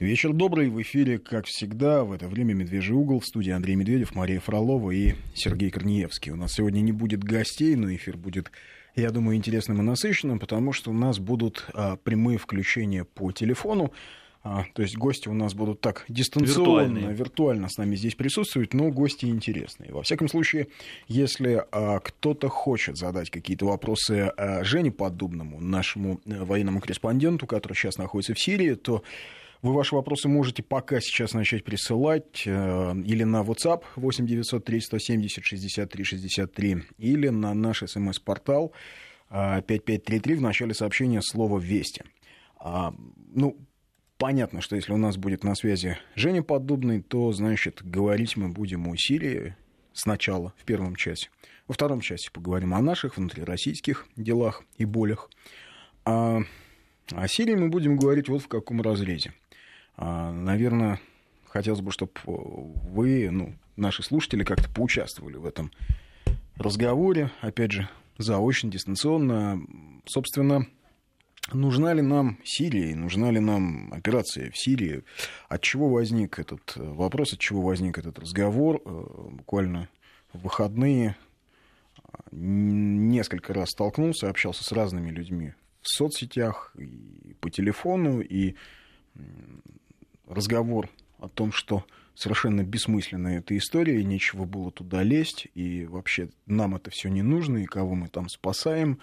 Вечер добрый. В эфире, как всегда, в это время «Медвежий угол». В студии Андрей Медведев, Мария Фролова и Сергей Корниевский. У нас сегодня не будет гостей, но эфир будет, я думаю, интересным и насыщенным, потому что у нас будут прямые включения по телефону. То есть гости у нас будут так дистанционно, виртуально с нами здесь присутствовать, но гости интересные. Во всяком случае, если кто-то хочет задать какие-то вопросы Жене Поддубному, нашему военному корреспонденту, который сейчас находится в Сирии, то вы ваши вопросы можете пока сейчас начать присылать или на WhatsApp 8-903-170-63-63, или на наш смс-портал 5533, в начале сообщения слово «Вести». Ну, понятно, что если у нас будет на связи Женя Поддубный, то, значит, говорить мы будем о Сирии сначала, в первом часе. Во втором часе поговорим о наших внутрироссийских делах и болях. А о Сирии мы будем говорить вот в каком разрезе. Наверное, хотелось бы, чтобы вы, наши слушатели, как-то поучаствовали в этом разговоре. Опять же, заочно, дистанционно. Собственно, нужна ли нам Сирия, нужна ли нам операция в Сирии? От чего возник этот вопрос, от чего возник этот разговор? Буквально в выходные несколько раз столкнулся, общался с разными людьми в соцсетях, и по телефону, и разговор о том, что совершенно бессмысленная эта история, и нечего было туда лезть, и вообще нам это все не нужно, и кого мы там спасаем,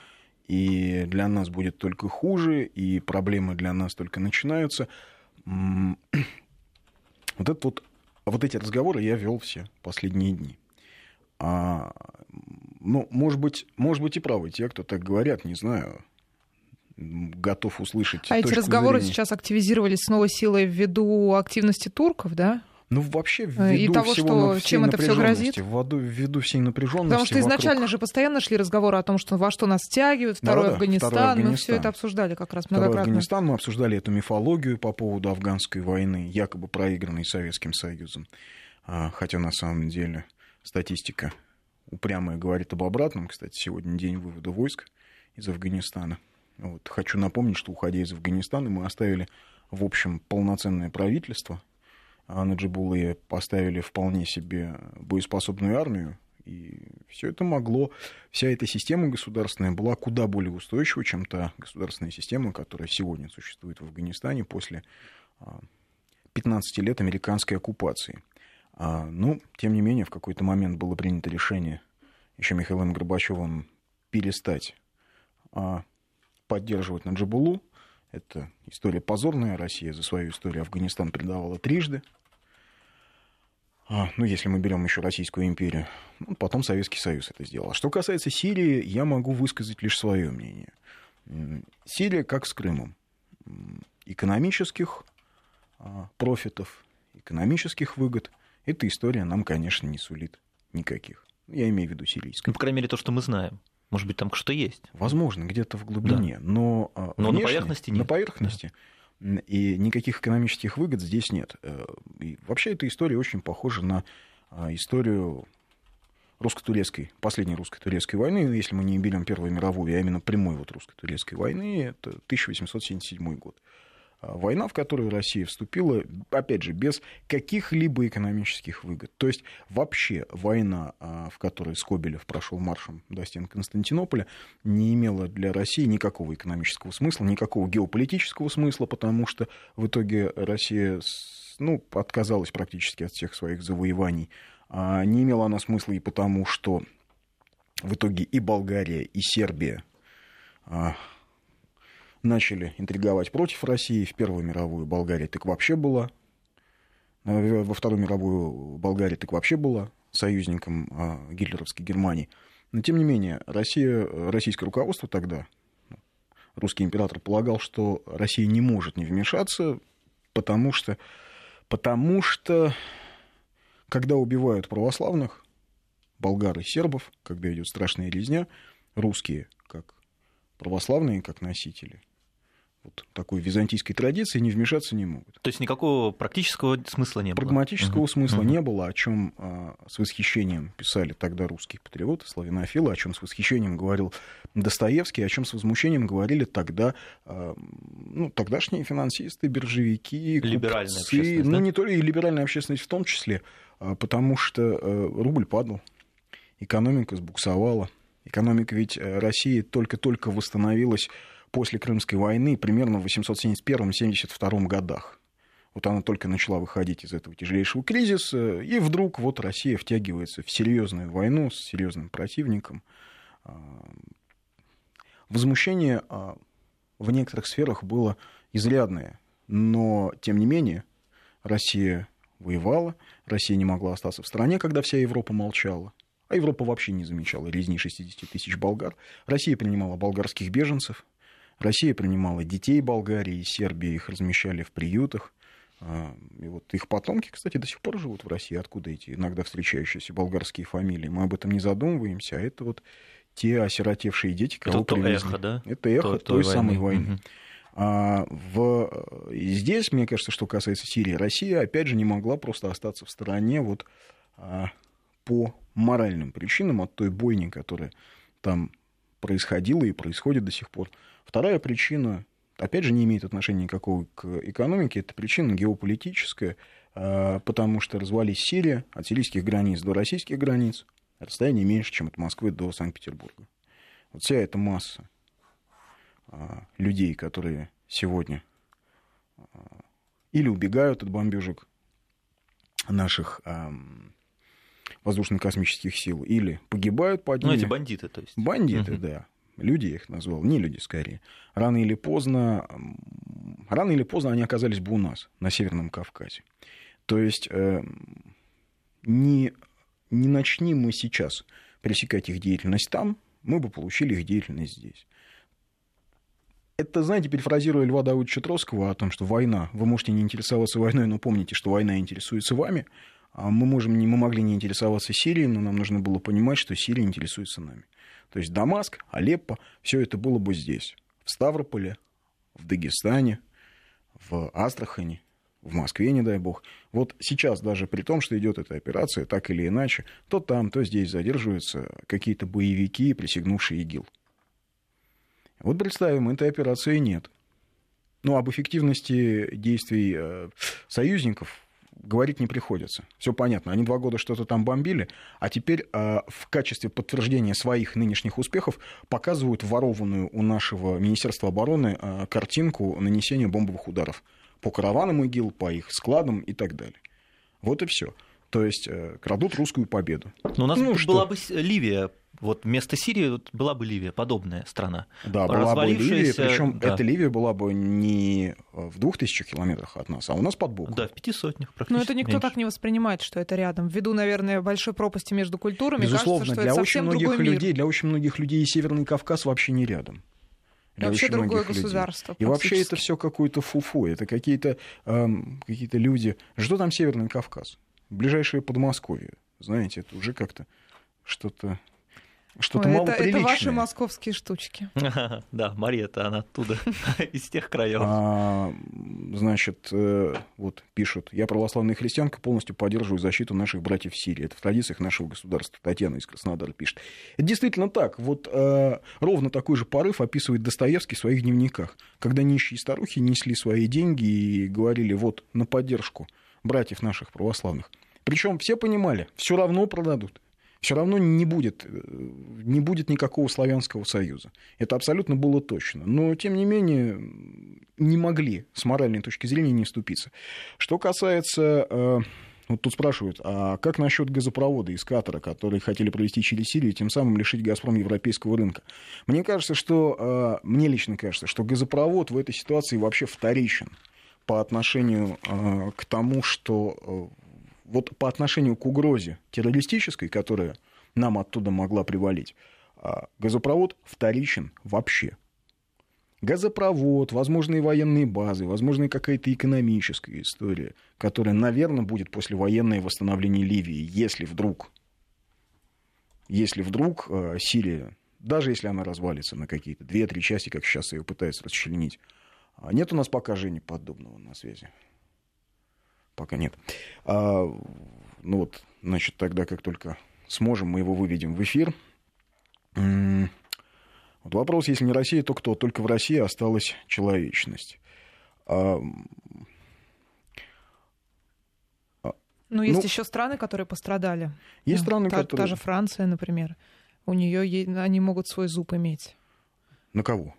и для нас будет только хуже, и проблемы для нас только начинаются. Вот эти разговоры я вел все последние дни. Может быть, и правы те, кто так говорят, не знаю. Готов услышать. А эти разговоры сейчас активизировались с новой силой ввиду активности турков, да? Вообще ввиду того, чем это все грозит. Ввиду всей напряженности. Потому что изначально же постоянно шли разговоры о том, что во что нас втягивают, второй Афганистан. Мы все это обсуждали как раз многократно. Второй Афганистан, мы обсуждали эту мифологию по поводу афганской войны, якобы проигранной Советским Союзом. Хотя на самом деле статистика упрямая говорит об обратном. Кстати, сегодня день вывода войск из Афганистана. Хочу напомнить, что, уходя из Афганистана, мы оставили, в общем, полноценное правительство. Наджибуллы поставили вполне себе боеспособную армию. И все это могло... Вся эта система государственная была куда более устойчива, чем та государственная система, которая сегодня существует в Афганистане после 15 лет американской оккупации. Тем не менее, в какой-то момент было принято решение еще Михаилом Горбачевым перестать поддерживать Наджибуллу. Это история позорная. Россия за свою историю Афганистан предавала трижды. Если мы берем еще Российскую империю. Потом Советский Союз это сделал. Что касается Сирии, я могу высказать лишь свое мнение. Сирия как с Крымом. Экономических профитов, экономических выгод эта история нам, конечно, не сулит никаких. Я имею в виду сирийскую. По крайней мере, то, что мы знаем. Может быть, там что-то есть. Возможно, где-то в глубине. Да. Но внешне, на поверхности нет. На поверхности. Да. И никаких экономических выгод здесь нет. И вообще, эта история очень похожа на историю русско-турецкой, последней русско-турецкой войны. Если мы не берем Первую мировую, а именно прямой русско-турецкой войны, это 1877 год. Война, в которую Россия вступила, опять же, без каких-либо экономических выгод. То есть вообще война, в которой Скобелев прошел маршем до стен Константинополя, не имела для России никакого экономического смысла, никакого геополитического смысла, потому что в итоге Россия отказалась практически от всех своих завоеваний. Не имела она смысла и потому, что в итоге и Болгария, и Сербия начали интриговать против России. В Первую мировую Болгария так вообще была. Во Вторую мировую Болгария так вообще была союзником гитлеровской Германии. Но, тем не менее, российское руководство тогда, русский император, полагал, что Россия не может не вмешаться, потому что когда убивают православных, болгар и сербов, когда идет страшная резня, русские, как православные, как носители вот такой византийской традиции не вмешаться не могут. То есть никакого практического смысла не было? Прагматического смысла не было, о чем с восхищением писали тогда русские патриоты, славянофилы, о чем с восхищением говорил Достоевский, о чем с возмущением говорили тогда тогдашние финансисты, биржевики, купцы, не только и либеральная общественность в том числе, потому что рубль падал, экономика сбуксовала. Экономика ведь России только-только восстановилась после Крымской войны, примерно в 1871-1872 годах. Вот она только начала выходить из этого тяжелейшего кризиса, и вдруг вот Россия втягивается в серьезную войну с серьезным противником. Возмущение в некоторых сферах было изрядное, но, тем не менее, Россия воевала, Россия не могла остаться в стране, когда вся Европа молчала. А Европа вообще не замечала резни 60 тысяч болгар. Россия принимала болгарских беженцев. Россия принимала детей Болгарии и Сербии. Их размещали в приютах. И вот их потомки, кстати, до сих пор живут в России. Откуда эти иногда встречающиеся болгарские фамилии? Мы об этом не задумываемся. А это вот те осиротевшие дети, кого привезли. Эхо, да? Это эхо той самой войны. И здесь, мне кажется, что касается Сирии, Россия, опять же, не могла просто остаться в стороне вот по моральным причинам от той бойни, которая там происходила и происходит до сих пор. Вторая причина, опять же, не имеет отношения никакого к экономике, это причина геополитическая, потому что развалилась Сирия от сирийских границ до российских границ, расстояние меньше, чем от Москвы до Санкт-Петербурга. Вот вся эта масса людей, которые сегодня или убегают от бомбежек наших воздушно-космических сил, или погибают под ними. Ну, эти бандиты, то есть. Бандиты, да. Люди я их назвал, не люди, скорее. Рано или поздно они оказались бы у нас, на Северном Кавказе. То есть, не начни мы сейчас пресекать их деятельность там, мы бы получили их деятельность здесь. Это, знаете, перефразируя Льва Давыдовича Троцкого о том, что война, вы можете не интересоваться войной, но помните, что война интересуется вами. Мы могли не интересоваться Сирией, но нам нужно было понимать, что Сирия интересуется нами. То есть Дамаск, Алеппо, все это было бы здесь. В Ставрополе, в Дагестане, в Астрахани, в Москве, не дай бог. Вот сейчас даже при том, что идет эта операция, так или иначе, то там, то здесь задерживаются какие-то боевики, присягнувшие ИГИЛ. Вот представим, этой операции нет. Но об эффективности действий союзников говорить не приходится. Все понятно. Они 2 года что-то там бомбили, а теперь в качестве подтверждения своих нынешних успехов показывают ворованную у нашего Министерства обороны картинку нанесения бомбовых ударов по караванам ИГИЛ, по их складам и так далее. Вот и все. То есть крадут русскую победу. Но у нас была бы Ливия. Вот вместо Сирии была бы Ливия, подобная страна. Да, была бы Ливия, причем эта Ливия была бы не в 2000 километрах от нас, а у нас под боком. Да, в 500 практически. Но это никто меньше так не воспринимает, что это рядом. Ввиду, наверное, большой пропасти между культурами. Безусловно, кажется, что это совсем другой мир. Для очень многих людей Северный Кавказ вообще не рядом. Вообще другое государство. И вообще это все какое-то фуфу, это какие-то люди. Что там Северный Кавказ? Ближайшее Подмосковье. Знаете, это уже как-то что-то малоприличное. Это ваши московские штучки. Да, Мария-то она оттуда, из тех краев. Значит, вот пишут, я православная христианка, полностью поддерживаю защиту наших братьев в Сирии. Это в традициях нашего государства. Татьяна из Краснодара пишет. Это действительно так. Вот ровно такой же порыв описывает Достоевский в своих дневниках, когда нищие старухи несли свои деньги и говорили вот на поддержку братьев наших православных. Причем все понимали, все равно продадут. Все равно не будет никакого славянского союза. Это абсолютно было точно. Но, тем не менее, не могли с моральной точки зрения не вступиться. Что касается... Вот тут спрашивают, а как насчет газопровода из Катара, которые хотели провести через Сирию, тем самым лишить «Газпром» европейского рынка? Мне лично кажется, что газопровод в этой ситуации вообще вторичен по отношению к тому, что... Вот по отношению к угрозе террористической, которая нам оттуда могла привалить, газопровод вторичен вообще. Газопровод, возможные военные базы, возможно, какая-то экономическая история, которая, наверное, будет послевоенное восстановление Ливии, если вдруг Сирия, даже если она развалится на какие-то 2-3 части, как сейчас ее пытаются расчленить, Нет у нас пока Жени Поддубного на связи. Пока нет. Ну вот, значит, тогда, как только сможем, мы его выведем в эфир. Вот вопрос, если не Россия, то кто? Только в России осталась человечность. Ну, есть еще страны, которые пострадали. Есть страны, которые... Та же Франция, например. У нее они могут свой зуб иметь. На кого?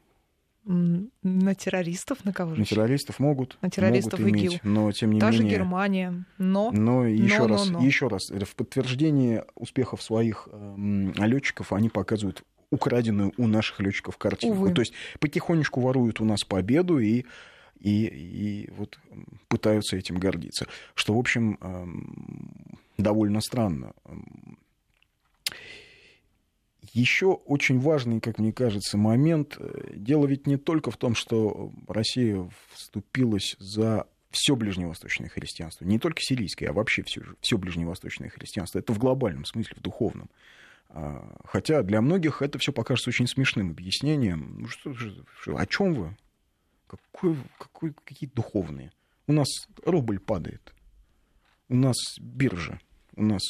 На террористов, на кого же? На террористов могут. На террористов могут иметь, ИГИЛ. Но, тем не менее, Германия. Но еще раз, в подтверждение успехов своих летчиков они показывают украденную у наших летчиков картинку. Увы. То есть потихонечку воруют у нас победу и вот пытаются этим гордиться. Что, в общем, довольно странно. Еще очень важный, как мне кажется, момент. Дело ведь не только в том, что Россия вступилась за все ближневосточное христианство. Не только сирийское, а вообще все ближневосточное христианство. Это в глобальном смысле, в духовном. Хотя для многих это все покажется очень смешным объяснением. Ну, о чем вы? Какие духовные? У нас рубль падает. У нас биржа. У нас...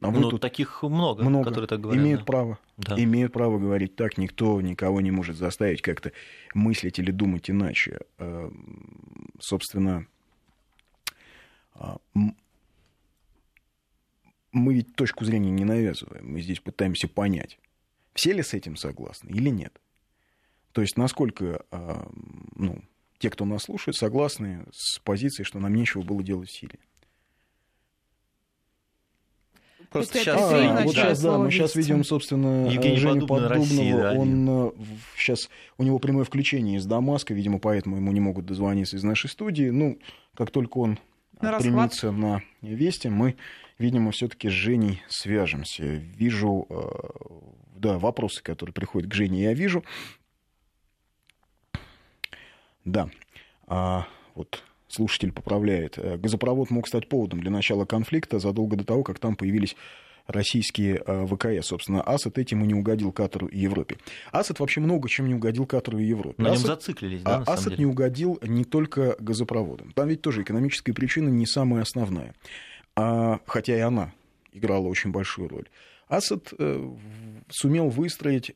А ну, тут таких много, которые так говорят. Имеют право. Да. Имеют право говорить так. Никто никого не может заставить как-то мыслить или думать иначе. Собственно, мы ведь точку зрения не навязываем. Мы здесь пытаемся понять, все ли с этим согласны или нет. То есть, насколько те, кто нас слушает, согласны с позицией, что нам нечего было делать в Сирии. Просто сейчас видим, собственно, Женю Поддубного. Он сейчас, у него прямое включение из Дамаска, видимо, поэтому ему не могут дозвониться из нашей студии. Ну, как только он примется на Вести, мы, видимо, все-таки с Женей свяжемся. Вижу, вопросы, которые приходят к Жене, я вижу. Да, вот. Слушатель поправляет. Газопровод мог стать поводом для начала конфликта задолго до того, как там появились российские ВКС. Собственно, Асад этим и не угодил Катару и Европе. Асад вообще много чем не угодил Катару и Европе. На нем зациклились, да, на самом деле. Асад не угодил не только газопроводом. Там ведь тоже экономическая причина не самая основная. Хотя и она играла очень большую роль. Асад сумел выстроить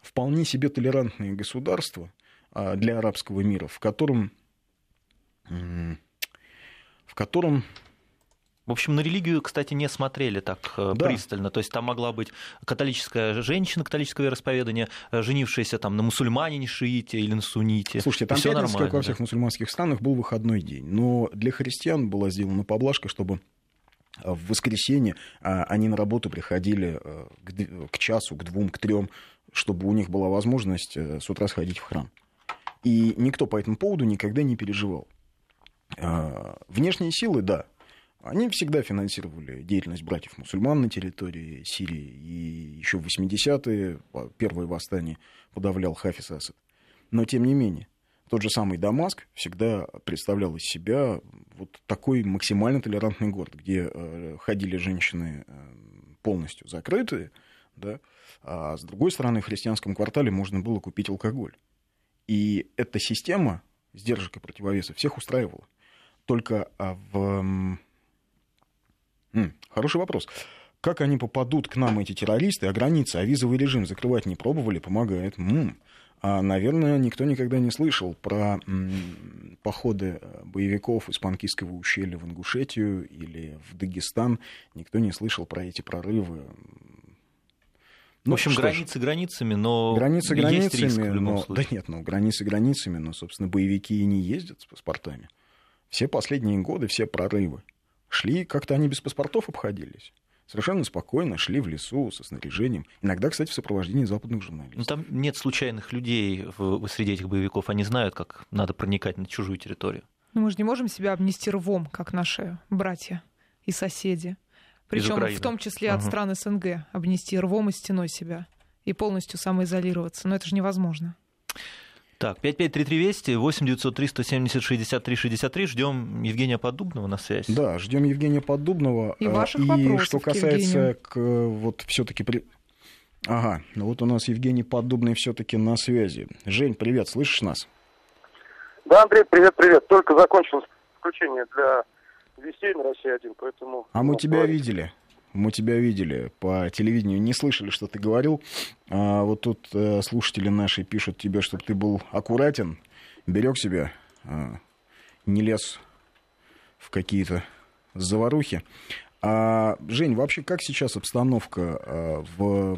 вполне себе толерантное государство для арабского мира, в котором... В общем, на религию, кстати, не смотрели так пристально. То есть там могла быть католическая женщина, католическое вероисповедание, женившаяся там на мусульманине, шиите или на сунните. Слушайте, там пятница, как во всех мусульманских странах, был выходной день. Но для христиан была сделана поблажка, чтобы в воскресенье они на работу приходили к часу, к двум, к трем, чтобы у них была возможность с утра сходить в храм. И никто по этому поводу никогда не переживал. Внешние силы, да, они всегда финансировали деятельность братьев-мусульман на территории Сирии. И еще в 80-е первое восстание подавлял Хафиз Асад. Но, тем не менее, тот же самый Дамаск всегда представлял из себя вот такой максимально толерантный город, где ходили женщины полностью закрытые, да, а с другой стороны, в христианском квартале можно было купить алкоголь. И эта система сдержек и противовесов всех устраивала. Только хороший вопрос. Как они попадут к нам, эти террористы, а границы, а визовый режим закрывать не пробовали, помогает. Наверное, никто никогда не слышал про походы боевиков из Панкисского ущелья в Ингушетию или в Дагестан. Никто не слышал про эти прорывы. Ну, в общем, границы границами, но есть риск в любом случае. Да нет, границы границами, но, собственно, боевики и не ездят с паспортами. Все последние годы, все прорывы шли, как-то они без паспортов обходились. Совершенно спокойно шли в лесу со снаряжением. Иногда, кстати, в сопровождении западных журналистов. Ну, там нет случайных людей среди этих боевиков. Они знают, как надо проникать на чужую территорию. Ну, мы же не можем себя обнести рвом, как наши братья и соседи. Причем в том числе от стран СНГ обнести рвом и стеной себя и полностью самоизолироваться. Но это же невозможно. Так, 5533 Вести, 8-900-370-63-63. Ждем Евгения Поддубного на связь. Да, ждем Евгения Поддубного. И ваших вопросов. И что касается все-таки... Ага, вот у нас Евгений Поддубный все-таки на связи. Жень, привет, слышишь нас? Да, Андрей, привет. Только закончилось включение для Вестей на России-1, поэтому... А мы тебя видели. Мы тебя видели по телевидению, не слышали, что ты говорил. А вот тут слушатели наши пишут тебе, чтобы ты был аккуратен, берег себя, не лез в какие-то заварухи. А, Жень, вообще как сейчас обстановка в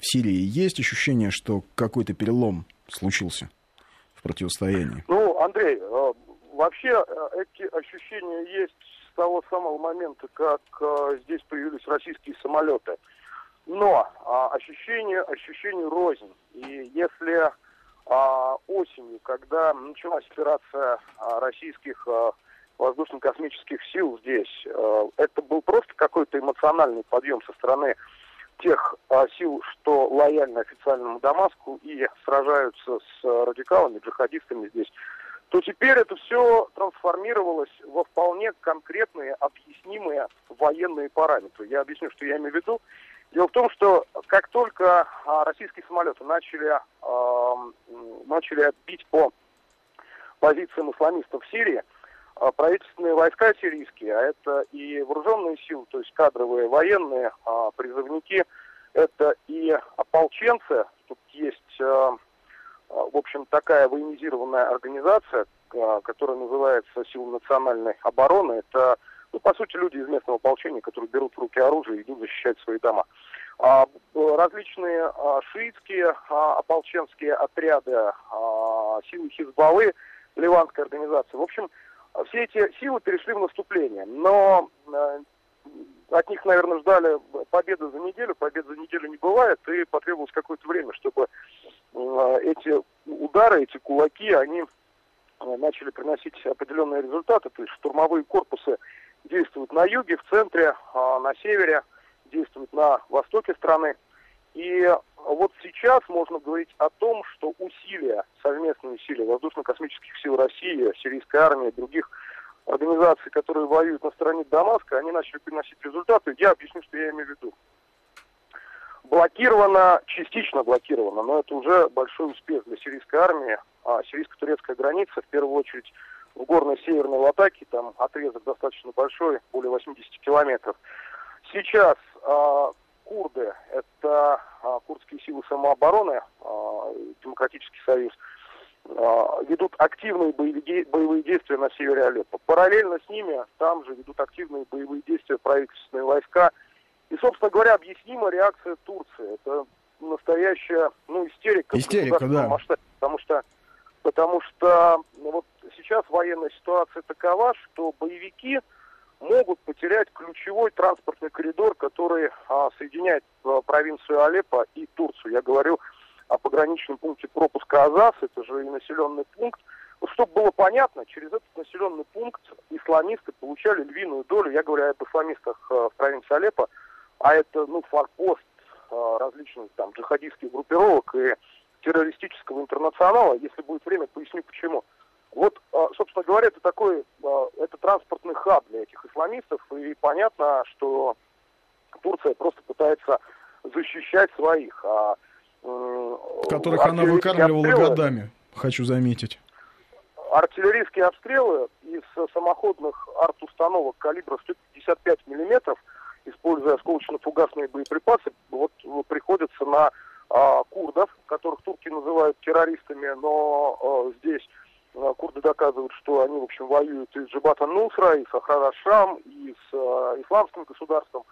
Сирии? Есть ощущение, что какой-то перелом случился в противостоянии? Ну, Андрей, вообще эти ощущения есть с того самого момента, как здесь появились российские самолеты. Но ощущение рознь. И если осенью, когда началась операция российских воздушно-космических сил здесь, это был просто какой-то эмоциональный подъем со стороны тех сил, что лояльны официальному Дамаску и сражаются с радикалами, джихадистами здесь, то теперь это все трансформировалось во вполне конкретные, объяснимые военные параметры. Я объясню, что я имею в виду. Дело в том, что как только российские самолеты начали бить по позициям исламистов в Сирии, правительственные войска сирийские, а это и вооруженные силы, то есть кадровые военные, призывники, это и ополченцы, тут есть... В общем, такая военизированная организация, которая называется «Силы национальной обороны», это, по сути, люди из местного ополчения, которые берут в руки оружие и идут защищать свои дома. Различные шиитские ополченские отряды, силы Хизбаллы, ливанская организация. В общем, все эти силы перешли в наступление, но от них, наверное, ждали победы за неделю. Побед за неделю не бывает, и потребовалось какое-то время, чтобы... Эти удары, эти кулаки, они начали приносить определенные результаты. То есть штурмовые корпусы действуют на юге, в центре, на севере, действуют на востоке страны. И вот сейчас можно говорить о том, что усилия, совместные усилия воздушно-космических сил России, сирийской армии, других организаций, которые воюют на стороне Дамаска, они начали приносить результаты. Я объясню, что я имею в виду. Блокировано, частично блокировано, но это уже большой успех для сирийской армии. Сирийско-турецкая граница, в первую очередь, в горной северной Латакии, там отрезок достаточно большой, более 80 километров. Сейчас курды, это курдские силы самообороны, Демократический союз, ведут активные боевые действия на севере Алеппо. Параллельно с ними там же ведут активные боевые действия правительственные войска. И, собственно говоря, объяснима реакция Турции. Это настоящая, истерика. Истерика, да. Потому что вот сейчас военная ситуация такова, что боевики могут потерять ключевой транспортный коридор, который соединяет провинцию Алеппо и Турцию. Я говорю о пограничном пункте пропуска Азаз, это же и населенный пункт. Чтобы было понятно, через этот населенный пункт исламисты получали львиную долю, я говорю об исламистах в провинции Алеппо, а это, форпост различных там джихадистских группировок и террористического интернационала. Если будет время, поясню почему. Вот, собственно говоря, это транспортный хаб для этих исламистов, и понятно, что Турция просто пытается защищать своих. Которых она выкармливала годами, хочу заметить. Артиллерийские обстрелы из самоходных арт-установок калибра 155 мм, используя осколочно-фугасные боеприпасы, приходится на курдов, которых турки называют террористами, но здесь курды доказывают, что они, в общем, воюют и с Джабхат ан-Нусра, и с Ахрар-аш-Шам, и с исламским государством.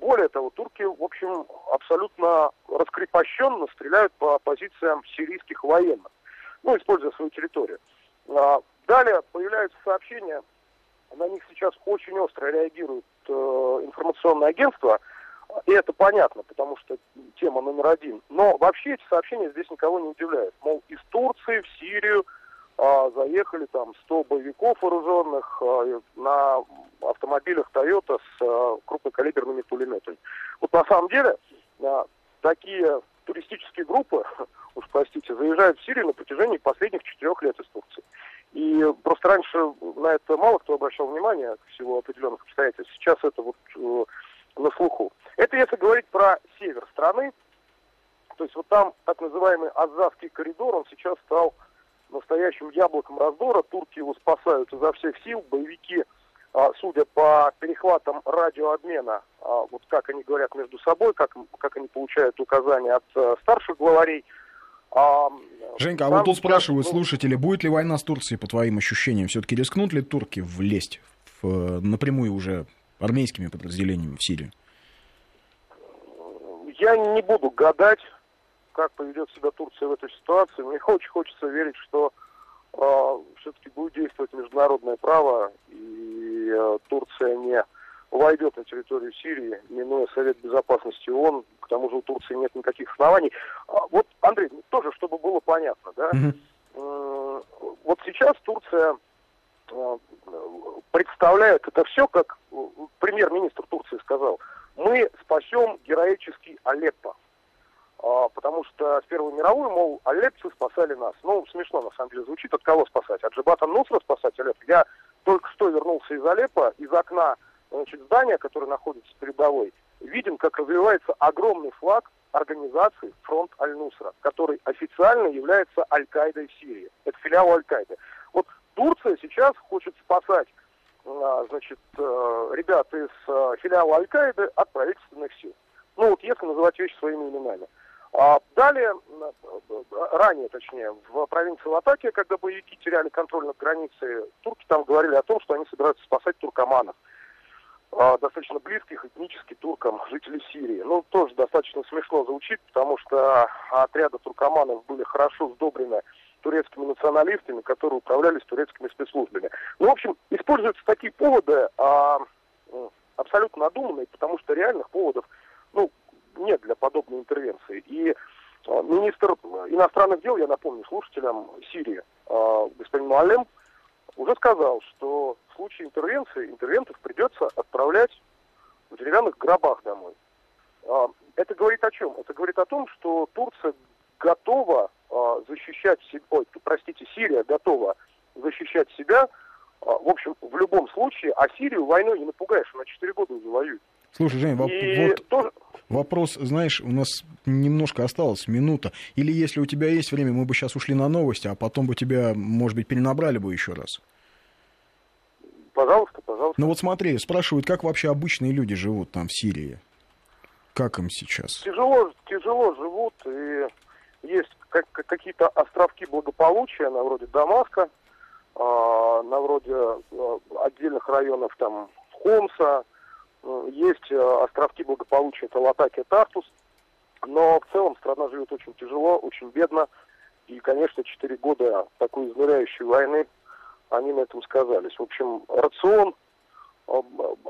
Более того, турки, в общем, абсолютно раскрепощенно стреляют по позициям сирийских военных, используя свою территорию. Далее появляются сообщения. На них сейчас очень остро реагируют информационные агентства, и это понятно, потому что тема номер один. Но вообще эти сообщения здесь никого не удивляют. Мол, из Турции в Сирию заехали там 100 боевиков вооруженных на автомобилях Toyota с крупнокалиберными пулеметами. Вот на самом деле такие туристические группы, уж простите, заезжают в Сирию на протяжении последних 4 лет из Турции. И просто раньше на это мало кто обращал внимание, всего определенных обстоятельств. Сейчас это на слуху. Это если говорить про север страны, То есть вот там так называемый Азазский коридор, он сейчас стал настоящим яблоком раздора. Турки его спасают изо всех сил. Боевики, судя по перехватам радиообмена, вот как они говорят между собой, как они получают указания от старших главарей. Женька, а вот тут спрашивают слушатели, будет ли война с Турцией, по твоим ощущениям? Все-таки рискнут ли турки влезть напрямую уже армейскими подразделениями в Сирию? Я не буду гадать, как поведет себя Турция в этой ситуации. Мне очень хочется верить, что все-таки будет действовать международное право, и Турция не войдет на территорию Сирии, минуя Совет Безопасности ООН. К тому же у Турции нет никаких оснований. Вот, Андрей, тоже, чтобы было понятно, да? Вот сейчас Турция представляет это все, как премьер-министр Турции сказал, мы спасем героический Алеппо. Потому что в Первую мировую, мол, алеппцы спасали нас. Ну, смешно, на самом деле, звучит. От кого спасать? От Джабхата ан-Нусра спасать Алеппо? Я только что вернулся из Алеппо, из окна, значит, здания, которое находится передовой. Видим, как развивается огромный флаг организации «Фронт Аль-Нусра», который официально является Аль-Каидой в Сирии. Это филиал Аль-Каиды. Вот Турция сейчас хочет спасать, значит, ребят из филиала Аль-Каиды от правительственных сил. Ну вот если называть вещи своими именами. Далее, ранее, точнее, в провинции Латакия, когда боевики теряли контроль над границей, турки там говорили о том, что они собираются спасать туркоманов, достаточно близких этнически туркам, жителей Сирии. Ну, тоже достаточно смешно звучит, потому что отряды туркоманов были хорошо сдобрены турецкими националистами, которые управлялись турецкими спецслужбами. Ну, в общем, используются такие поводы, абсолютно надуманные, потому что реальных поводов, ну, нет для подобной интервенции. И министр иностранных дел, я напомню слушателям, Сирии, господин Муаллем, уже сказал, что в случае интервенции интервентов придется отправлять в деревянных гробах домой. Это говорит о чем? Это говорит о том, что Турция готова защищать себя, Сирия готова защищать себя, в общем, в любом случае, а Сирию войной не напугаешь, она 4 года уже воюет. Слушай, Жень, вот тоже вопрос, знаешь, у нас немножко осталось, минута, или если у тебя есть время, мы бы сейчас ушли на новости, а потом бы тебя, может быть, перенабрали бы еще раз. Пожалуйста, пожалуйста. Ну вот смотри, спрашивают, как вообще обычные люди живут там в Сирии? Как им сейчас? Тяжело живут, и есть какие-то островки благополучия, на вроде Дамаска, на вроде отдельных районов там Хомса, есть островки благополучия, это Латакия, Тартус, но в целом страна живет очень тяжело, очень бедно, и, конечно, 4 года такой изнуряющей войны, они на этом сказались. В общем, рацион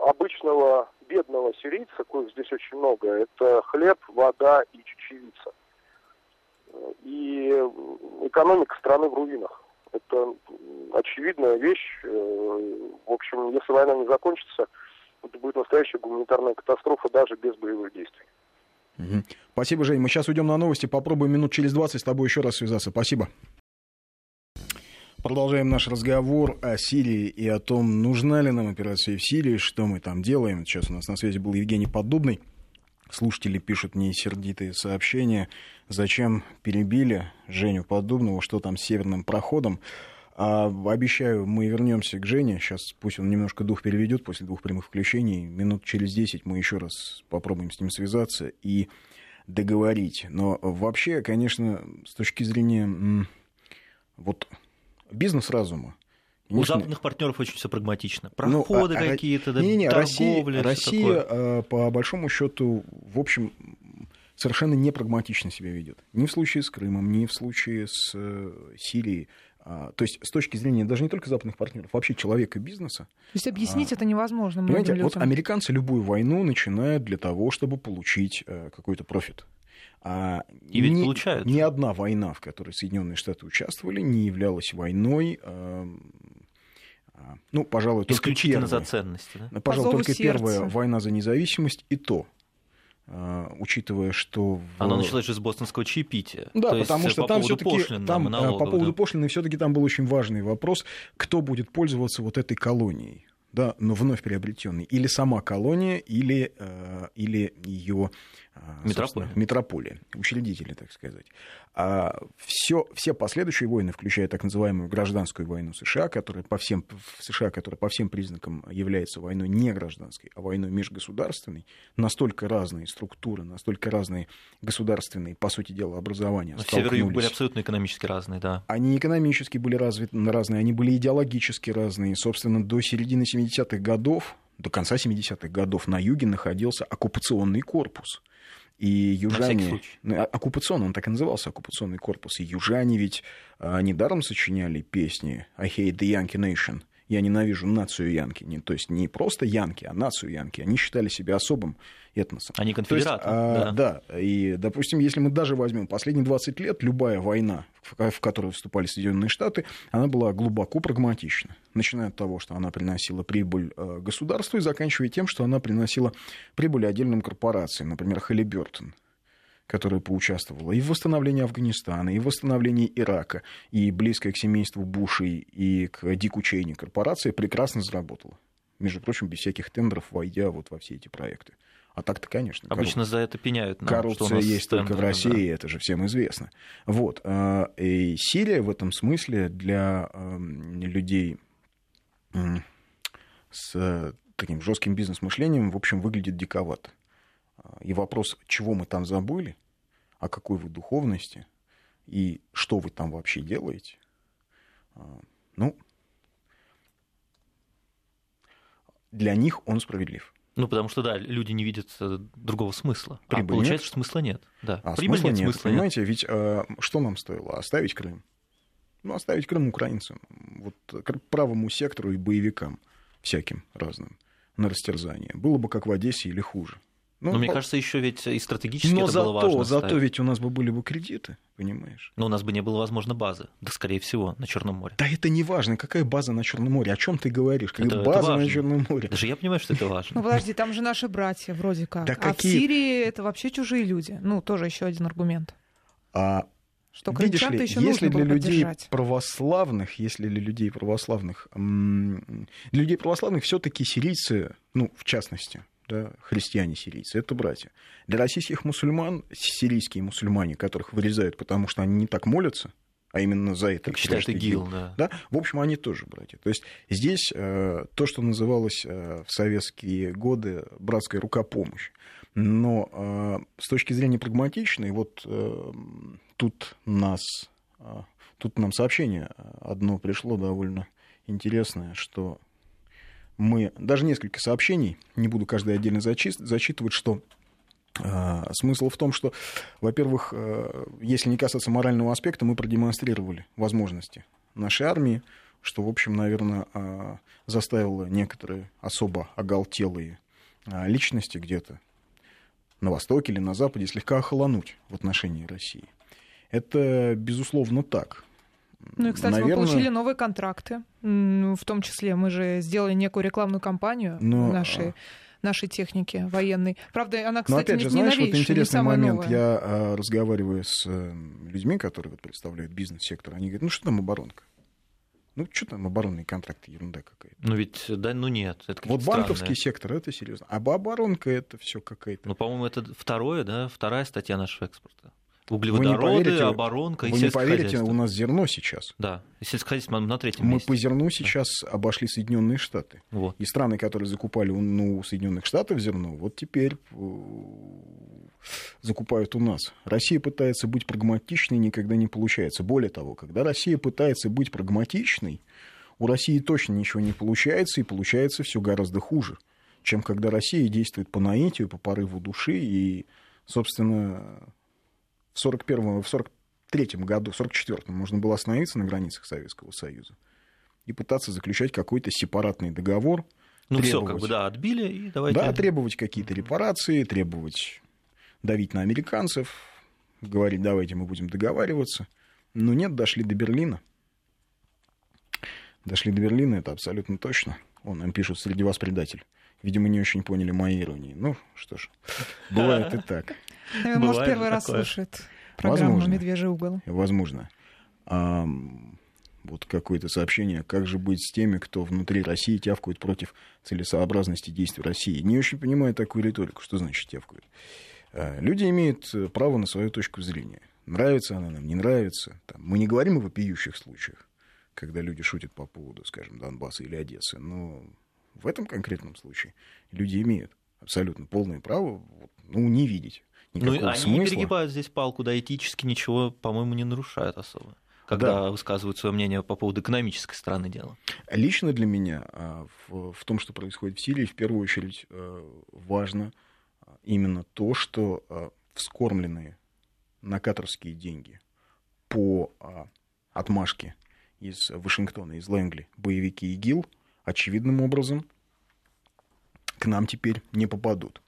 обычного бедного сирийца, коих здесь очень много, это хлеб, вода и чечевица. И экономика страны в руинах. Это очевидная вещь. В общем, если война не закончится, это будет настоящая гуманитарная катастрофа даже без боевых действий. Угу. Спасибо, Жень. Мы сейчас уйдем на новости. Попробуем минут через 20 с тобой еще раз связаться. Спасибо. Продолжаем наш разговор о Сирии и о том, нужна ли нам операция в Сирии, что мы там делаем. Сейчас у нас на связи был Евгений Поддубный. Слушатели пишут мне сердитые сообщения. Зачем перебили Женю Поддубного? Что там с северным проходом? Обещаю, мы вернемся к Жене. Сейчас пусть он немножко дух переведет после двух прямых включений. Минут через 10 мы еще раз попробуем с ним связаться и договорить. Но вообще, конечно, с точки зрения вот бизнес разума. У западных партнеров очень все прагматично. Проходы какие-то, торговля. Россия, по большому счету, в общем, совершенно непрагматично себя ведет. Ни в случае с Крымом, ни в случае с Сирией. То есть, с точки зрения даже не только западных партнеров, вообще человека и бизнеса. То есть, объяснить это невозможно. Понимаете, вот американцы любую войну начинают для того, чтобы получить какой-то профит. И ведь получают. Ни одна война, в которой Соединенные Штаты участвовали, не являлась войной, ну, пожалуй, только исключительно первая. За ценности. Да? Пожалуй, только сердца. Первая война за независимость, и то, учитывая, что... Она началась же с бостонского чаепития. Да, то потому есть, что там все-таки... По поводу пошлины все-таки там был очень важный вопрос, кто будет пользоваться вот этой колонией, да, но вновь приобретенной. Или сама колония, или ее метрополии, учредители, так сказать. А все последующие войны, включая так называемую гражданскую войну США, которая по всем признакам является войной не гражданской, а войной межгосударственной, настолько разные структуры, настолько разные государственные, по сути дела, образования столкнулись. Север и юг были абсолютно экономически разные, да. Они экономически были разные, они были идеологически разные. Собственно, до середины 70-х годов, до конца 70-х годов на юге находился оккупационный корпус. И южане... Оккупационный, он так и назывался, оккупационный корпус. И южане ведь недаром сочиняли песни «I hate the Yankee Nation». Я ненавижу нацию янки. То есть не просто янки, а нацию янки. Они считали себя особым этносом. Они конфедераты. Да. И, допустим, если мы даже возьмем последние 20 лет, любая война, в которую вступали Соединенные Штаты, она была глубоко прагматична. Начиная от того, что она приносила прибыль государству, и заканчивая тем, что она приносила прибыль отдельным корпорациям. Например, Халибертон, которая поучаствовала и в восстановлении Афганистана, и в восстановлении Ирака, и близкая к семейству Бушей и к Дику Чейни корпорация прекрасно заработала. Между прочим, без всяких тендеров, войдя вот во все эти проекты. А так-то, конечно. Обычно за это пеняют. Коррупция есть только в России, это же всем известно. Вот. И Сирия в этом смысле для людей с таким жестким бизнес-мышлением, в общем, выглядит диковато. И вопрос, чего мы там забыли, о какой вы духовности, и что вы там вообще делаете, ну, для них он справедлив. Ну, потому что, да, люди не видят другого смысла. Прибыль получается, нет. Что смысла нет. Да. Прибыль нет, смысла понимаете, нет. Ведь что нам стоило? Оставить Крым. Ну, оставить Крым украинцам, вот, правому сектору и боевикам всяким разным на растерзание. Было бы как в Одессе или хуже. Но мне кажется, еще ведь и стратегически это было важно. Но зато ведь у нас бы были бы кредиты, понимаешь? Но у нас бы не было, возможно, базы, да, скорее всего, на Черном море. Да это не важно, какая база на Черном море, о чем ты говоришь, какая база на Черном море. Даже я понимаю, что это важно. Ну подожди, там же наши братья вроде как, а в Сирии это вообще чужие люди. Ну тоже еще один аргумент. Что кричат-то еще нужно было поддержать. Для людей православных все-таки сирийцы, ну в частности, христиане-сирийцы, это братья. Для российских мусульман, сирийские мусульмане, которых вырезают, потому что они не так молятся, а именно за это. Как считают ИГИЛ, да. В общем, они тоже братья. То есть здесь то, что называлось в советские годы братская рукопомощь. Но с точки зрения прагматичной, вот тут нам сообщение одно пришло довольно интересное, что мы даже несколько сообщений, не буду каждый отдельно зачитывать, что смысл в том, что, во-первых, если не касаться морального аспекта, мы продемонстрировали возможности нашей армии, что, в общем, наверное, заставило некоторые особо оголтелые личности где-то на Востоке или на Западе слегка охолонуть в отношении России. Это, безусловно, так. Ну и, кстати, мы получили новые контракты, в том числе мы же сделали некую рекламную кампанию нашей техники военной. Правда, она, кстати, не новейшая, вот интересный момент. Я разговариваю с людьми, которые вот представляют бизнес-сектор, они говорят, что там оборонка? Ну, что там оборонные контракты, ерунда какая-то. Ну ведь, нет. Это вот банковский сектор, это серьезно. А оборонка, это все какая-то... Ну, по-моему, это вторая статья нашего экспорта. Углеводороды, оборонка и сельское хозяйство. Вы не поверите, у нас зерно сейчас. Да, сельскохозяйство на третьем месте. Мы по зерну сейчас обошли Соединенные Штаты. Вот. И страны, которые закупали у Соединенных Штатов зерно, вот теперь закупают у нас. Россия пытается быть прагматичной, никогда не получается. Более того, когда Россия пытается быть прагматичной, у России точно ничего не получается, и получается все гораздо хуже, чем когда Россия действует по наитию, по порыву души и, собственно... В 1943 году, в 1944 можно было остановиться на границах Советского Союза и пытаться заключать какой-то сепаратный договор. Ну, все, отбили, и давайте... Да, требовать какие-то репарации, давить на американцев, говорить, давайте мы будем договариваться. Но нет, дошли до Берлина. Это абсолютно точно. Нам пишут, среди вас предатель. Видимо, не очень поняли моей иронии. Ну, что ж, бывает и так. Может, первый раз слушает программу «Медвежий угол». Возможно. Вот какое-то сообщение. Как же быть с теми, кто внутри России тявкает против целесообразности действий России? Не очень понимаю такую риторику. Что значит тявкает? Люди имеют право на свою точку зрения. Нравится она нам, не нравится. Мы не говорим о вопиющих случаях, когда люди шутят по поводу, скажем, Донбасса или Одессы. Но в этом конкретном случае люди имеют абсолютно полное право не видеть никакого смысла. Они не перегибают здесь палку, да, этически ничего, по-моему, не нарушают особо, когда высказывают свое мнение по поводу экономической стороны дела. Лично для меня в том, что происходит в Сирии, в первую очередь важно именно то, что вскормленные на катарские деньги по отмашке из Вашингтона, из Лэнгли, боевики ИГИЛ, очевидным образом к нам теперь не попадут.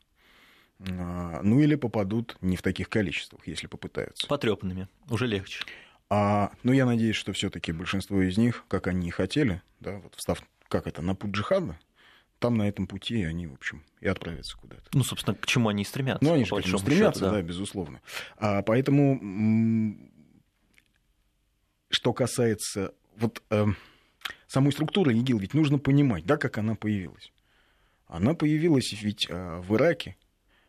Ну или попадут не в таких количествах, если попытаются. Потрепанными, уже легче. Я надеюсь, что все-таки большинство из них, как они и хотели, встав на путь джихада, там на этом пути они, в общем, и отправятся куда-то. Собственно, к чему они и стремятся. Они же к чему стремятся, счёту, да, безусловно. Поэтому, что касается самой структуры ИГИЛ, ведь нужно понимать, как она появилась. Она появилась ведь в Ираке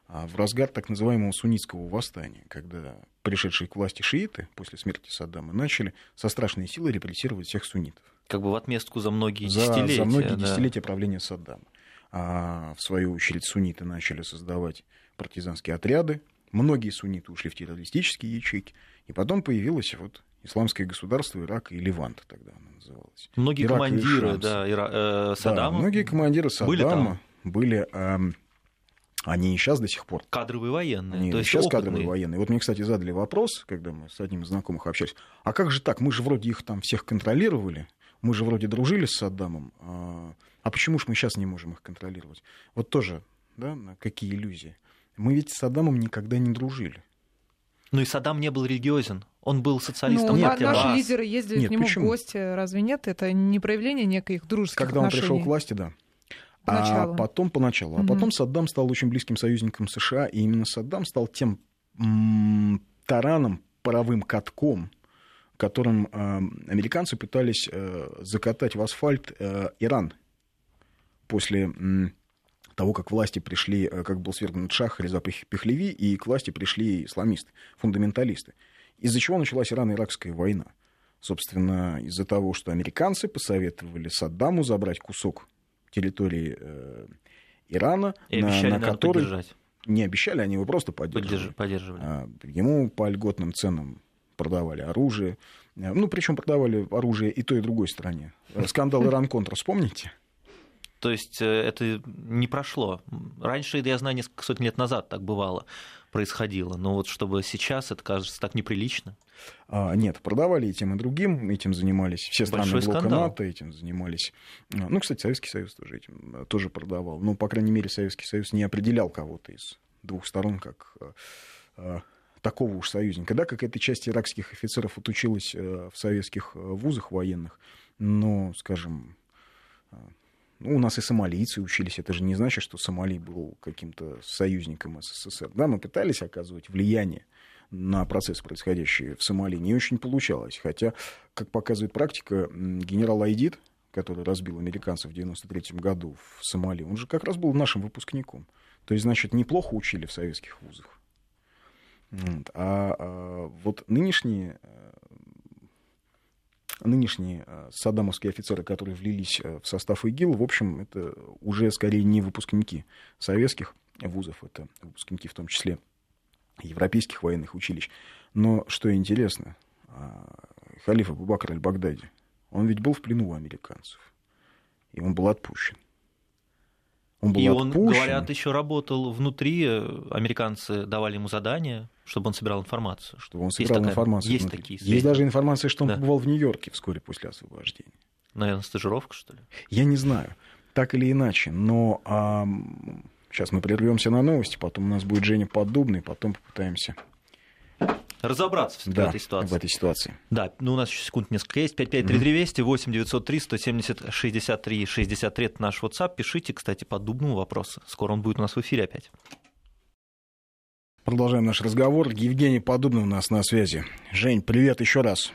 в разгар так называемого суннитского восстания, когда пришедшие к власти шииты после смерти Саддама начали со страшной силой репрессировать всех суннитов. В отместку за многие десятилетия. За многие десятилетия правления Саддама. В свою очередь сунниты начали создавать партизанские отряды. Многие сунниты ушли в террористические ячейки. И потом появилось Исламское государство, Ирак и Левант тогда оно называлось. Многие командиры Саддама. Многие командиры Саддама были... Они и сейчас до сих пор. Кадровые военные. Они сейчас опытные. Кадровые военные. Мне, кстати, задали вопрос, когда мы с одним из знакомых общались. А как же так? Мы же вроде их там всех контролировали. Мы же вроде дружили с Саддамом. А почему же мы сейчас не можем их контролировать? Тоже, какие иллюзии. Мы ведь с Саддамом никогда не дружили. И Саддам не был религиозен. Он был социалистом. Наши лидеры ездили к нему в гости. Разве нет? Это не проявление неких дружеских отношений. Когда он пришел к власти, поначалу. А потом Саддам стал очень близким союзником США, и именно Саддам стал тем тараном, паровым катком, которым американцы пытались закатать в асфальт Иран после того, как власти пришли, как был свергнут шах Реза Пехлеви, и к власти пришли исламисты, фундаменталисты. Из-за чего началась Ирано-Иракская война? Собственно, из-за того, что американцы посоветовали Саддаму забрать кусок территории Ирана, на который поддержать. Не обещали, они его просто поддерживали. Ему по льготным ценам продавали оружие. Причем продавали оружие и той, и другой стране. Скандал Иран-Контра, вспомните? То есть это не прошло. Раньше, я знаю, несколько сотен лет назад так бывало, происходило. Но чтобы сейчас, это кажется так неприлично. Нет, продавали и тем, и другим. Этим занимались все страны блока НАТО, этим занимались. Кстати, Советский Союз тоже этим продавал. По крайней мере, Советский Союз не определял кого-то из двух сторон как такого уж союзника. Да, какая-то часть иракских офицеров отучилась в советских вузах военных, но, скажем... у нас и сомалийцы учились, это же не значит, что Сомали был каким-то союзником СССР. Мы пытались оказывать влияние на процесс, происходящий в Сомали, не очень получалось. Хотя, как показывает практика, генерал Айдид, который разбил американцев в 1993 году в Сомали, он же как раз был нашим выпускником. То есть, значит, неплохо учили в советских вузах. Нынешние саддамовские офицеры, которые влились в состав ИГИЛ, в общем, это уже скорее не выпускники советских вузов, это выпускники в том числе европейских военных училищ. Но, что интересно, халиф Абу-Бакр аль-Багдади, он ведь был в плену у американцев, и он был отпущен. Говорят, еще работал внутри, американцы давали ему задание, чтобы он собирал информацию. Есть такие сведения. Есть даже информация, что он побывал в Нью-Йорке вскоре после освобождения. Наверное, стажировка, что ли? Я не знаю, так или иначе, но сейчас мы прервемся на новости, потом у нас будет Женя Поддубный, потом попытаемся... разобраться в этой ситуации. Да, у нас еще секунд несколько есть. 553320, 8-903-170-63-63, это наш WhatsApp. Пишите, кстати, по Поддубному вопросу. Скоро он будет у нас в эфире опять. Продолжаем наш разговор. Евгений Поддубный у нас на связи. Жень, привет еще раз.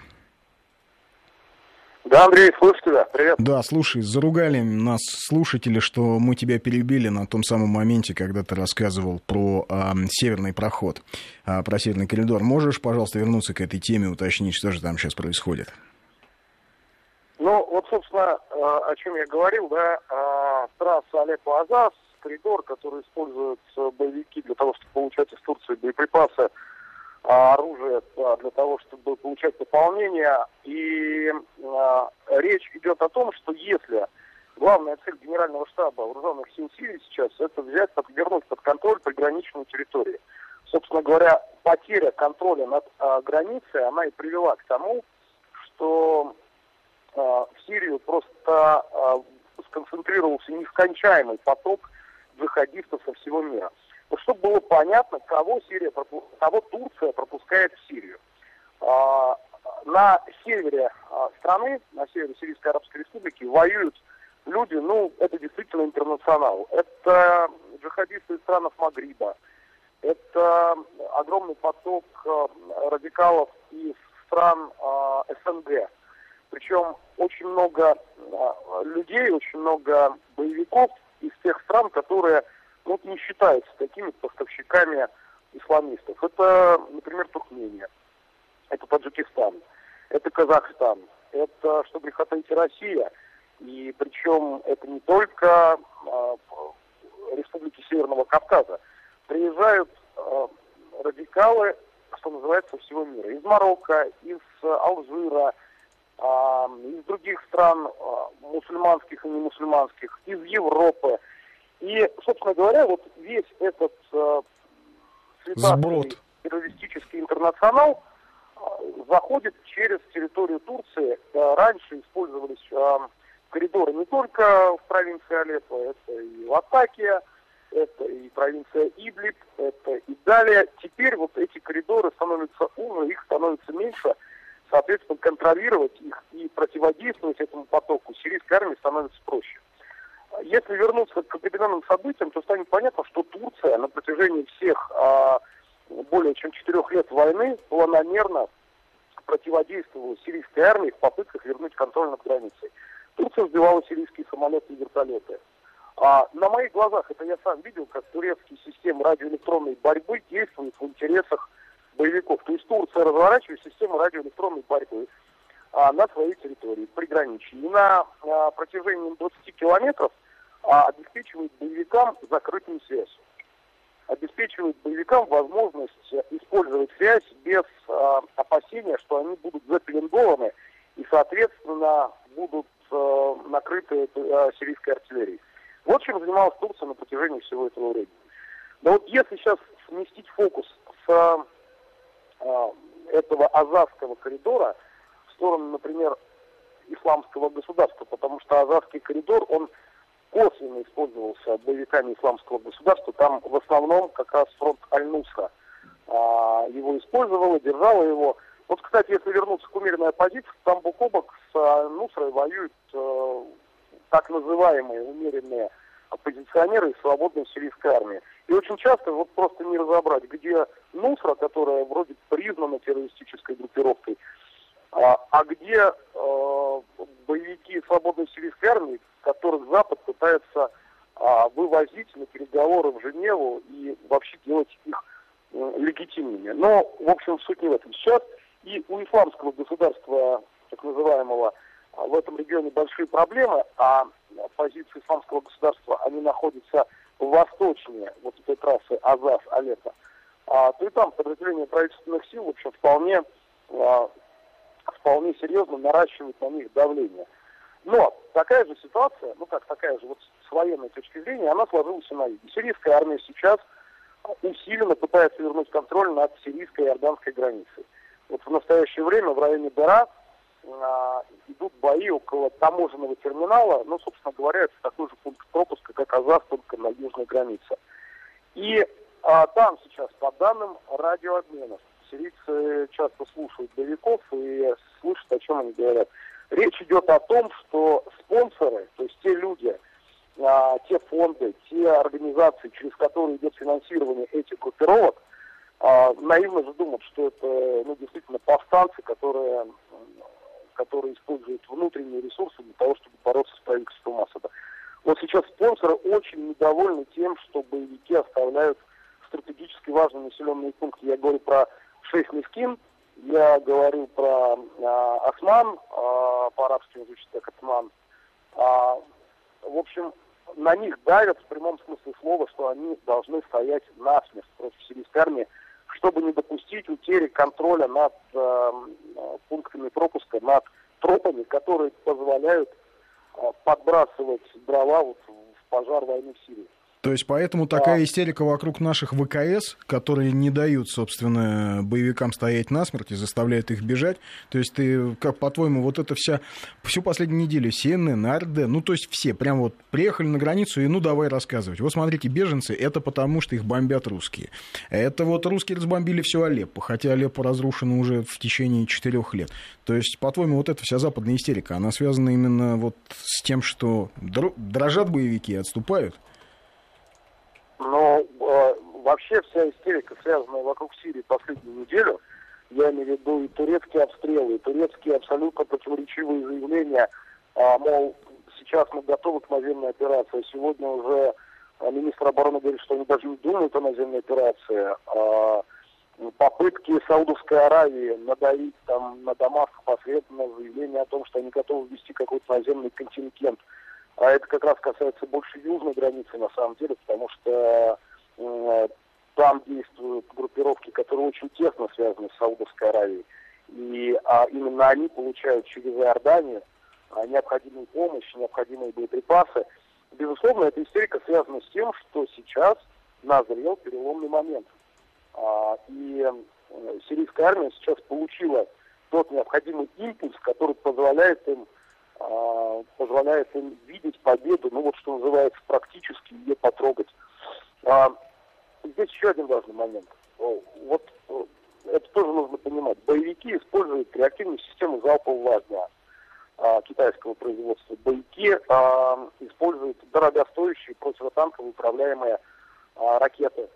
Да, Андрей, слышу тебя. Привет. Да, слушай, заругали нас слушатели, что мы тебя перебили на том самом моменте, когда ты рассказывал про северный проход, про северный коридор. Можешь, пожалуйста, вернуться к этой теме, уточнить, что же там сейчас происходит? Ну, вот, собственно, о чем я говорил, да, трасса Алеппо-Азаз, коридор, который используют боевики для того, чтобы получать из Турции боеприпасы, оружие для того, чтобы получать пополнение. И речь идет о том, что если главная цель Генерального штаба Вооруженных сил Сирии сейчас это взять, вернуть под контроль приграничную территорию. Собственно говоря, потеря контроля над границей, она и привела к тому, что в Сирию просто сконцентрировался нескончаемый поток джихадистов со всего мира. Чтобы было понятно, кого Турция пропускает в Сирию. На севере страны, на севере Сирийской Арабской Республики воюют люди, ну, это действительно интернационал. Это джихадисты из стран Магриба. Это огромный поток радикалов из стран СНГ. Причем очень много людей, очень много боевиков из тех стран, которые... вот не считаются такими поставщиками исламистов. Это, например, Туркмения, это Таджикистан, это Казахстан, это, что греха таить, Россия. И причем это не только республики Северного Кавказа. Приезжают радикалы, что называется, всего мира. Из Марокко, из Алжира, из других стран мусульманских и немусульманских, из Европы. И, собственно говоря, вот весь этот цветастый террористический интернационал заходит через территорию Турции. Раньше использовались коридоры не только в провинции Алеппо, это и Латакия, это и провинция Идлиб, это и далее. Теперь вот эти коридоры становятся уже, их становится меньше. Соответственно, контролировать их и противодействовать этому потоку сирийской армии становится проще. Если вернуться к определенным событиям, то станет понятно, что Турция на протяжении всех более чем 4 лет войны планомерно противодействовала сирийской армии в попытках вернуть контроль над границей. Турция сбивала сирийские самолеты и вертолеты. На моих глазах, это я сам видел, как турецкие системы радиоэлектронной борьбы действуют в интересах боевиков. То есть Турция разворачивает систему радиоэлектронной борьбы на своей территории, приграничье. И на протяжении 20 километров обеспечивает боевикам закрытую связь. Обеспечивает боевикам возможность использовать связь без опасения, что они будут запеленгованы и, соответственно, будут накрыты сирийской артиллерией. Вот чем занималась Турция на протяжении всего этого времени. Но вот если сейчас сместить фокус с этого Азазского коридора в сторону, например, исламского государства, потому что Азазский коридор, он косвенно использовался боевиками исламского государства, там в основном как раз фронт Аль-Нусра его использовала, держала его. Вот, кстати, если вернуться к умеренной оппозиции, там бок о бок с Аль-Нусрой воюют так называемые умеренные оппозиционеры из свободной сирийской армии. И очень часто вот просто не разобрать, где Нусра, которая вроде признана террористической группировкой, а где боевики свободной сирийской армии, которых Запад пытается вывозить на переговоры в Женеву и вообще делать их легитимными. Но, в общем, суть не в этом. Сейчас и у исламского государства, так называемого, в этом регионе большие проблемы, а позиции исламского государства, они находятся восточнее вот этой трассы Азаз-Алеппо. То и там подразделение правительственных сил, в общем, вполне серьезно наращивают на них давление. Но такая же ситуация, вот с военной точки зрения, она сложилась и на юге. Сирийская армия сейчас усиленно пытается вернуть контроль над сирийской и иорданской границей. Вот в настоящее время в районе Дера идут бои около таможенного терминала, ну, собственно говоря, это такой же пункт пропуска, как Азаз, только на южной границе. И там сейчас, по данным радиообменов, сирийцы часто слушают боевиков и слышат, о чем они говорят. Речь идет о том, что спонсоры, то есть те люди, те фонды, те организации, через которые идет финансирование этих группировок, наивно же думают, что это действительно повстанцы, которые которые используют внутренние ресурсы для того, чтобы бороться с правительством Асада. Вот сейчас спонсоры очень недовольны тем, что боевики оставляют стратегически важные населенные пункты. Я говорю про Шейх-Мискин, я говорю про Осман, по-арабски он звучит как Осман. В общем, на них давят в прямом смысле слова, что они должны стоять насмерть против сирийской армии, чтобы не допустить утери контроля над пунктами пропуска, над тропами, которые позволяют подбрасывать дрова вот в пожар войны в Сирии. То есть поэтому такая истерика вокруг наших ВКС, которые не дают, собственно, боевикам стоять насмерть и заставляют их бежать. То есть ты, как по-твоему, вот это вся, всю последнюю неделю CNN, АРД, ну то есть все прям вот приехали на границу и ну давай рассказывать. Вот смотрите, беженцы, это потому что их бомбят русские. Это вот русские разбомбили все Алеппо, хотя Алеппо разрушено уже в течение 4 лет. То есть, по-твоему, вот эта вся западная истерика, она связана именно вот с тем, что дрожат боевики и отступают? Но вообще вся истерика, связанная вокруг Сирии последнюю неделю, я имею в виду и турецкие обстрелы, и турецкие абсолютно противоречивые заявления, мол, сейчас мы готовы к наземной операции. Сегодня уже министр обороны говорит, что они даже не думают о наземной операции. Попытки Саудовской Аравии надавить там на Дамаск посредством заявления о том, что они готовы ввести какой-то наземный контингент. А это как раз касается больше южной границы, на самом деле, потому что там действуют группировки, которые очень тесно связаны с Саудовской Аравией. И именно они получают через Иорданию необходимую помощь, необходимые боеприпасы. Безусловно, эта истерика связана с тем, что сейчас назрел переломный момент. И сирийская армия сейчас получила тот необходимый импульс, который позволяет им видеть победу, ну вот что называется, практически ее потрогать. Здесь еще один важный момент. Вот это тоже нужно понимать. Боевики используют реактивную систему залпового огня китайского производства. Боевики используют дорогостоящие противотанково управляемые ракеты.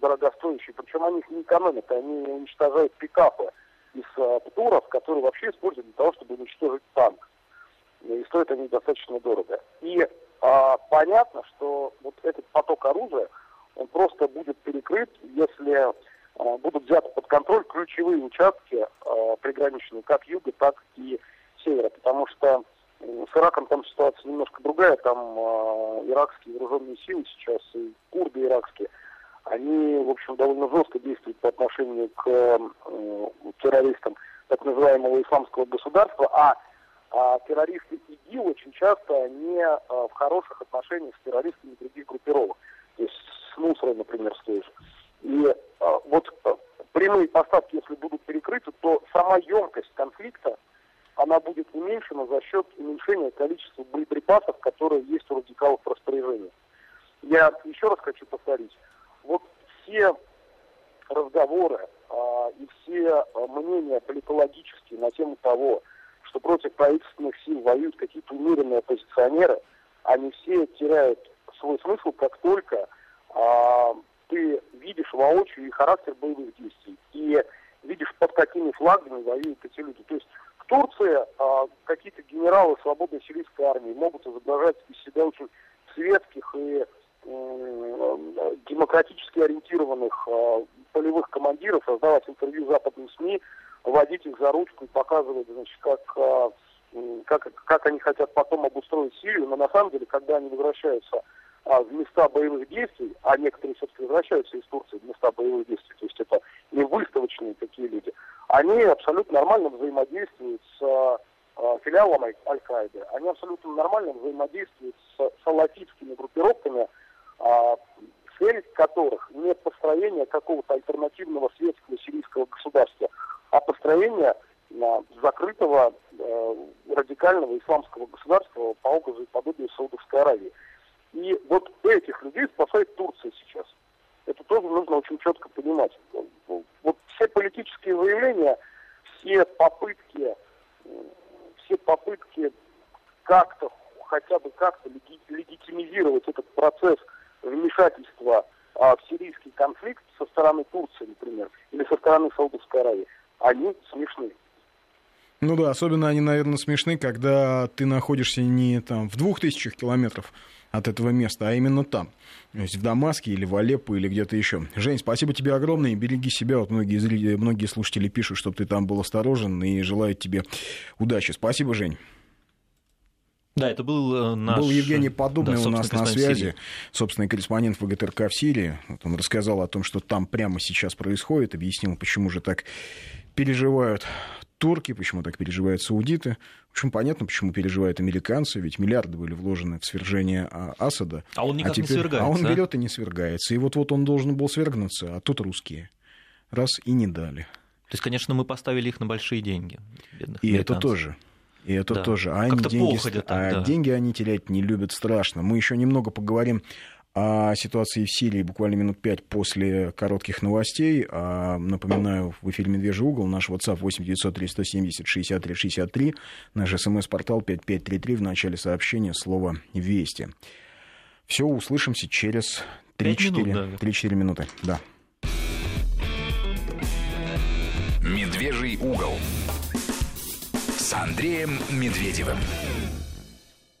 Дорогостоящие. Причем они их не экономят, они уничтожают пикапы из ПТУРов, которые вообще используют для того, чтобы уничтожить танк. И стоят они достаточно дорого. И понятно, что вот этот поток оружия, он просто будет перекрыт, если будут взяты под контроль ключевые участки приграничные, как юга, так и севера. Потому что с Ираком там ситуация немножко другая. Там иракские вооруженные силы сейчас, и курды иракские, они, в общем, довольно жестко действуют по отношению к террористам так называемого исламского государства, а террористы ИГИЛ очень часто не в хороших отношениях с террористами других группировок, то есть с Нусрой, например, с той же. И вот прямые поставки, если будут перекрыты, то сама емкость конфликта, она будет уменьшена за счет уменьшения количества боеприпасов, которые есть у радикалов в распоряжении. Я еще раз хочу повторить, вот все разговоры и все мнения политологические на тему того, что против правительственных сил воюют какие-то умеренные оппозиционеры, они все теряют свой смысл, как только ты видишь воочию и характер боевых действий, и видишь, под какими флагами воюют эти люди. То есть в Турции какие-то генералы свободной сирийской армии могут изображать из себя очень светских и демократически ориентированных полевых командиров, раздавать интервью западным СМИ, водить их за ручку и показывать, значит, как они хотят потом обустроить Сирию. Но на самом деле, когда они возвращаются в места боевых действий, а некоторые все-таки возвращаются из Турции в места боевых действий, то есть это не выставочные такие люди, они абсолютно нормально взаимодействуют с филиалом Аль-Каиды, они абсолютно нормально взаимодействуют с салафитскими группировками, цель которых не построение какого-то альтернативного светского сирийского государства, а построение закрытого радикального исламского государства по образу и подобию Саудовской Аравии. И вот этих людей спасает Турция сейчас. Это тоже нужно очень четко понимать. Вот все политические заявления, все попытки как-то, хотя бы как-то легитимизировать этот процесс вмешательства в сирийский конфликт со стороны Турции, например, или со стороны Саудовской Аравии, они смешны. Ну да, особенно они, наверное, смешны, когда ты находишься не там в 2000 километров от этого места, а именно там. То есть в Дамаске или в Алеппо или где-то еще. Жень, спасибо тебе огромное и береги себя. Вот многие слушатели пишут, чтобы ты там был осторожен и желают тебе удачи. Спасибо, Жень. Да, это был наш... Был Евгений Поддубный, да, у нас на связи, собственный корреспондент ВГТРК в Сирии. Вот он рассказал о том, что там прямо сейчас происходит, объяснил, почему же так переживают турки, почему так переживают саудиты. В общем, понятно, почему переживают американцы, ведь миллиарды были вложены в свержение Асада. А он никак не свергается. А он берет и не свергается. И вот-вот он должен был свергнуться, а тут русские. Раз и не дали. То есть, конечно, мы поставили их на большие деньги, бедных и американцев. И это тоже. А они деньги они терять не любят страшно. Мы еще немного поговорим о ситуации в Сирии буквально минут 5 после коротких новостей. Напоминаю, в эфире «Медвежий угол», наш WhatsApp 8-903-170-63-63, наш смс-портал 5533, в начале сообщения слово «Вести». Все, услышимся через 3-4 минуты. Да. «Медвежий угол» с Андреем Медведевым.